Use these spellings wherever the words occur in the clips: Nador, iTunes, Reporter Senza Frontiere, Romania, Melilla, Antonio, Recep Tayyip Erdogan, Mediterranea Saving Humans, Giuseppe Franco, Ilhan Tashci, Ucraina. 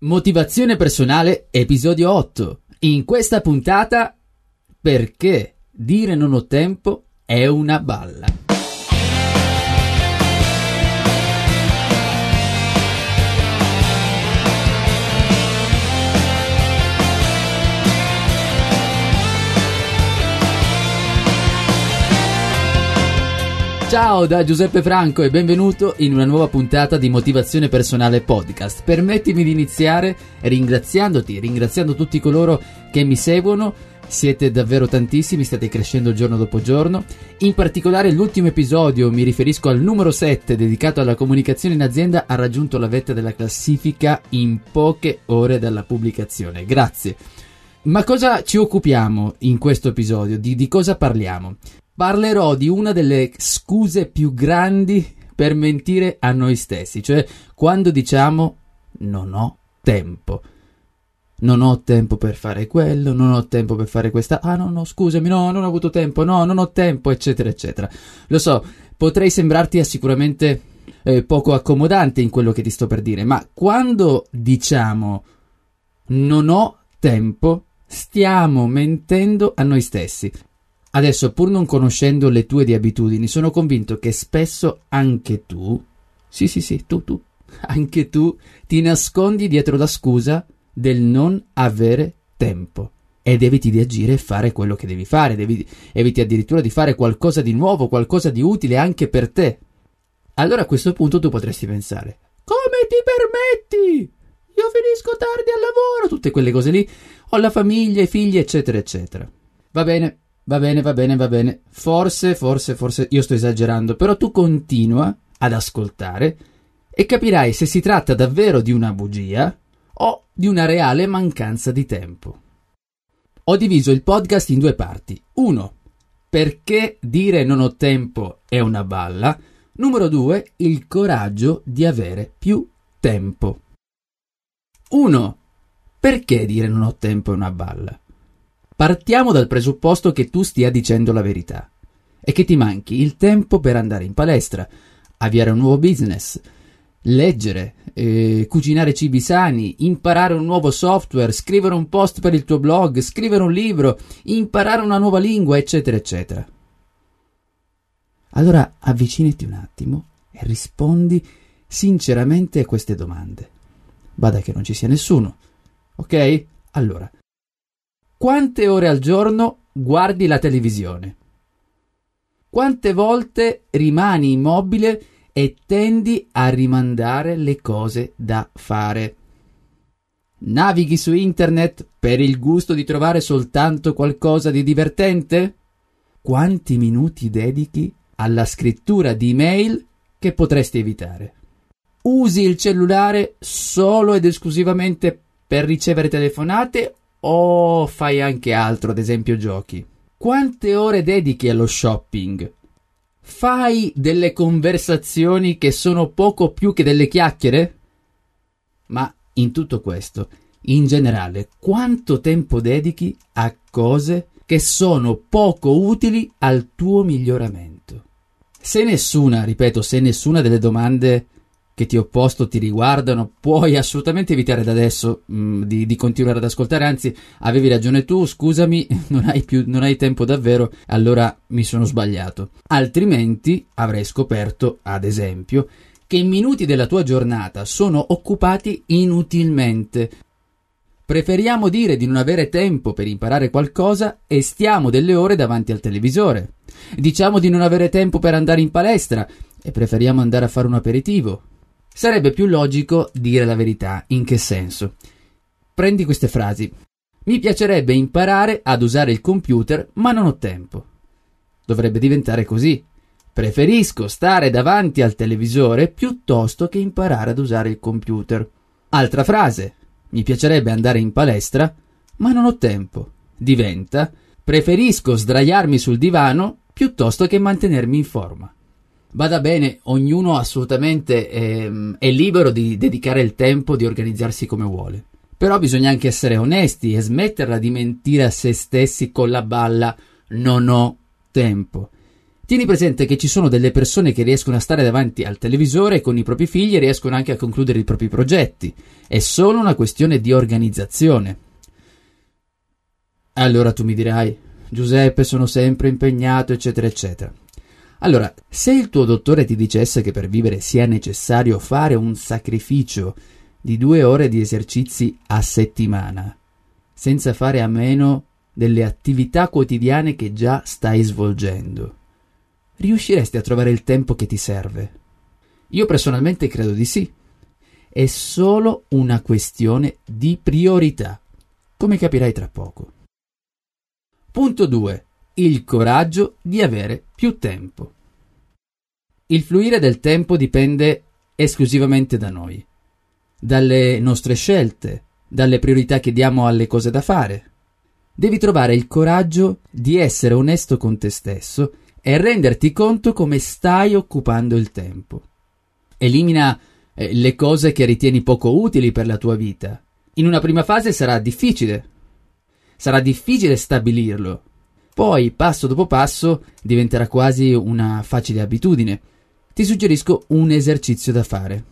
Motivazione personale, episodio 8. In questa puntata, perché dire non ho tempo è una balla. Ciao da Giuseppe Franco e benvenuto in una nuova puntata di Motivazione Personale Podcast. Permettimi di iniziare ringraziando tutti coloro che mi seguono. Siete davvero tantissimi, state crescendo giorno dopo giorno. In particolare l'ultimo episodio, mi riferisco al numero 7, dedicato alla comunicazione in azienda, ha raggiunto la vetta della classifica in poche ore dalla pubblicazione. Grazie. Ma cosa ci occupiamo in questo episodio? Di cosa parliamo? Parlerò di una delle scuse più grandi per mentire a noi stessi, cioè quando diciamo non ho tempo per fare quello, non ho tempo per fare questa, non ho avuto tempo, non ho tempo, eccetera eccetera. Lo so, potrei sembrarti sicuramente poco accomodante in quello che ti sto per dire, ma quando diciamo non ho tempo stiamo mentendo a noi stessi. Adesso, pur non conoscendo le tue di abitudini, sono convinto che spesso anche tu, tu, anche tu, ti nascondi dietro la scusa del non avere tempo ed eviti di agire e fare quello che devi fare, eviti addirittura di fare qualcosa di nuovo, qualcosa di utile anche per te. Allora a questo punto tu potresti pensare, come ti permetti? Io finisco tardi al lavoro, tutte quelle cose lì, ho la famiglia, i figli, eccetera, eccetera. Va bene. Forse io sto esagerando, però tu continua ad ascoltare e capirai se si tratta davvero di una bugia o di una reale mancanza di tempo. Ho diviso il podcast in due parti. 1. Perché dire non ho tempo è una balla. Numero 2. Il coraggio di avere più tempo. 1. Perché dire non ho tempo è una balla? Partiamo dal presupposto che tu stia dicendo la verità e che ti manchi il tempo per andare in palestra, avviare un nuovo business, leggere, cucinare cibi sani, imparare un nuovo software, scrivere un post per il tuo blog, scrivere un libro, imparare una nuova lingua, eccetera, eccetera. Allora avvicinati un attimo e rispondi sinceramente a queste domande. Bada che non ci sia nessuno, ok? Allora, quante ore al giorno guardi la televisione? Quante volte rimani immobile e tendi a rimandare le cose da fare? Navighi su internet per il gusto di trovare soltanto qualcosa di divertente? Quanti minuti dedichi alla scrittura di email che potresti evitare? Usi il cellulare solo ed esclusivamente per ricevere telefonate o fai anche altro, ad esempio giochi? Quante ore dedichi allo shopping? Fai delle conversazioni che sono poco più che delle chiacchiere? Ma in tutto questo, in generale, quanto tempo dedichi a cose che sono poco utili al tuo miglioramento? Se nessuna delle domande che ti ho posto ti riguardano, puoi assolutamente evitare da adesso di continuare ad ascoltare. Anzi, avevi ragione tu, scusami, non hai tempo davvero, allora mi sono sbagliato. Altrimenti avrei scoperto, ad esempio, che i minuti della tua giornata sono occupati inutilmente. Preferiamo dire di non avere tempo per imparare qualcosa e stiamo delle ore davanti al televisore. Diciamo di non avere tempo per andare in palestra e preferiamo andare a fare un aperitivo. Sarebbe più logico dire la verità. In che senso? Prendi queste frasi. Mi piacerebbe imparare ad usare il computer, ma non ho tempo. Dovrebbe diventare così. Preferisco stare davanti al televisore piuttosto che imparare ad usare il computer. Altra frase. Mi piacerebbe andare in palestra, ma non ho tempo. Diventa: preferisco sdraiarmi sul divano piuttosto che mantenermi in forma. Vada bene, ognuno assolutamente è libero di dedicare il tempo, di organizzarsi come vuole. Però bisogna anche essere onesti e smetterla di mentire a se stessi con la balla "non ho tempo". Tieni presente che ci sono delle persone che riescono a stare davanti al televisore con i propri figli e riescono anche a concludere i propri progetti. È solo una questione di organizzazione. Allora tu mi dirai: Giuseppe, sono sempre impegnato, eccetera, eccetera. Allora, se il tuo dottore ti dicesse che per vivere sia necessario fare un sacrificio di 2 ore di esercizi a settimana, senza fare a meno delle attività quotidiane che già stai svolgendo, riusciresti a trovare il tempo che ti serve? Io personalmente credo di sì. È solo una questione di priorità, come capirai tra poco. Punto 2. Il coraggio di avere più tempo. Il fluire del tempo dipende esclusivamente da noi, dalle nostre scelte, dalle priorità che diamo alle cose da fare. Devi trovare il coraggio di essere onesto con te stesso e renderti conto come stai occupando il tempo. Elimina le cose che ritieni poco utili per la tua vita. In una prima fase sarà difficile. Sarà difficile stabilirlo. Poi, passo dopo passo, diventerà quasi una facile abitudine. Ti suggerisco un esercizio da fare.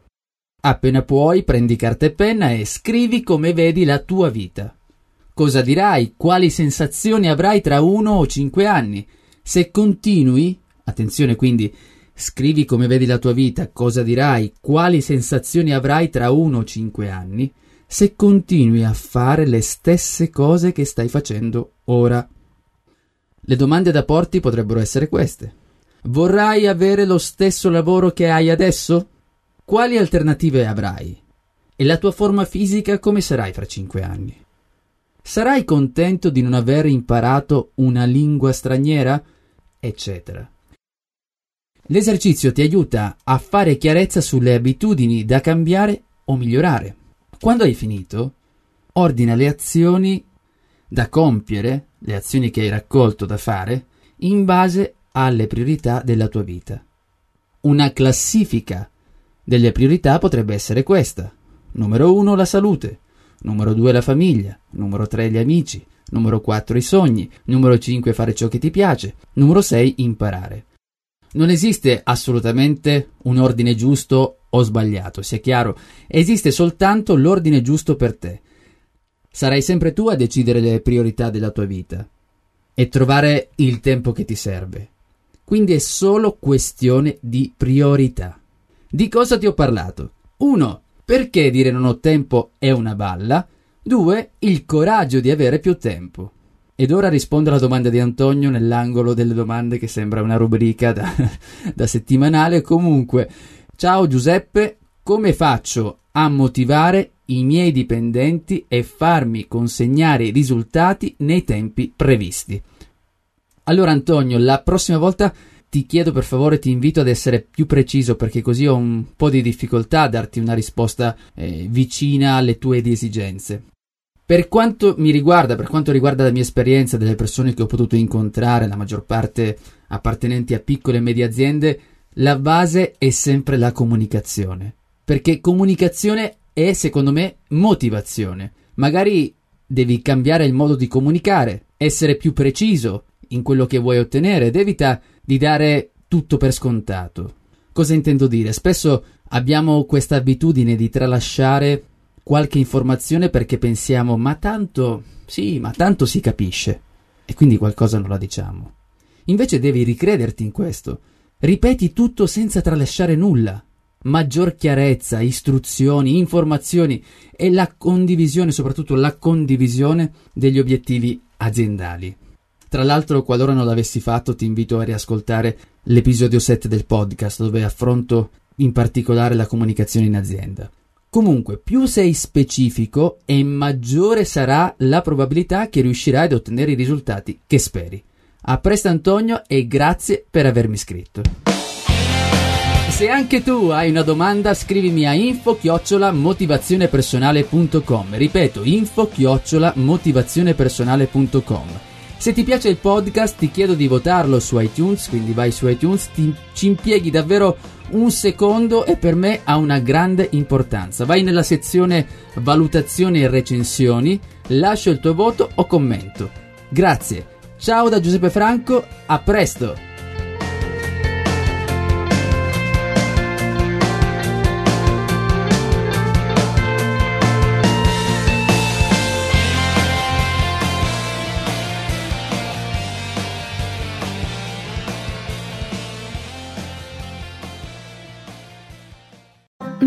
Appena puoi, prendi carta e penna e scrivi come vedi la tua vita. Cosa dirai? Quali sensazioni avrai tra 1 o 5 anni? Se continui, attenzione quindi, scrivi come vedi la tua vita, cosa dirai, quali sensazioni avrai tra 1 o 5 anni, se continui a fare le stesse cose che stai facendo ora. Le domande da porti potrebbero essere queste. Vorrai avere lo stesso lavoro che hai adesso? Quali alternative avrai? E la tua forma fisica come sarai fra 5 anni? Sarai contento di non aver imparato una lingua straniera? Eccetera. L'esercizio ti aiuta a fare chiarezza sulle abitudini da cambiare o migliorare. Quando hai finito, ordina le azioni da compiere, le azioni che hai raccolto da fare, in base alle priorità della tua vita. Una classifica delle priorità potrebbe essere questa. Numero 1, la salute. Numero 2, la famiglia. Numero 3, gli amici. Numero 4, i sogni. Numero 5, fare ciò che ti piace. Numero 6, imparare. Non esiste assolutamente un ordine giusto o sbagliato, sia chiaro. Esiste soltanto l'ordine giusto per te. Sarai sempre tu a decidere le priorità della tua vita e trovare il tempo che ti serve. Quindi è solo questione di priorità. Di cosa ti ho parlato? 1. Perché dire non ho tempo è una balla? 2. Il coraggio di avere più tempo. Ed ora rispondo alla domanda di Antonio nell'angolo delle domande, che sembra una rubrica da settimanale. Comunque, ciao Giuseppe, come faccio a motivare i miei dipendenti e farmi consegnare i risultati nei tempi previsti? Allora Antonio, la prossima volta ti chiedo per favore, ti invito ad essere più preciso, perché così ho un po' di difficoltà a darti una risposta vicina alle tue esigenze. Per quanto mi riguarda, per quanto riguarda la mia esperienza, delle persone che ho potuto incontrare, la maggior parte appartenenti a piccole e medie aziende, la base è sempre la comunicazione. Perché comunicazione è, secondo me, motivazione. Magari devi cambiare il modo di comunicare, essere più preciso in quello che vuoi ottenere ed evita di dare tutto per scontato. Cosa intendo dire? Spesso abbiamo questa abitudine di tralasciare qualche informazione perché pensiamo ma tanto si capisce, e quindi qualcosa non la diciamo. Invece devi ricrederti in questo. Ripeti tutto senza tralasciare nulla. Maggior chiarezza, istruzioni, informazioni e la condivisione, soprattutto la condivisione degli obiettivi aziendali. Tra l'altro, qualora non l'avessi fatto, ti invito a riascoltare l'episodio 7 del podcast, dove affronto in particolare la comunicazione in azienda. Comunque, più sei specifico e maggiore sarà la probabilità che riuscirai ad ottenere i risultati che speri. A presto Antonio, e grazie per avermi scritto. Se anche tu hai una domanda, scrivimi a info@motivazionepersonale.com. Ripeto, info@motivazionepersonale.com. Se ti piace il podcast ti chiedo di votarlo su iTunes, quindi vai su iTunes, ci impieghi davvero un secondo e per me ha una grande importanza. Vai nella sezione valutazioni e recensioni, lascia il tuo voto o commento. Grazie, ciao da Giuseppe Franco, a presto!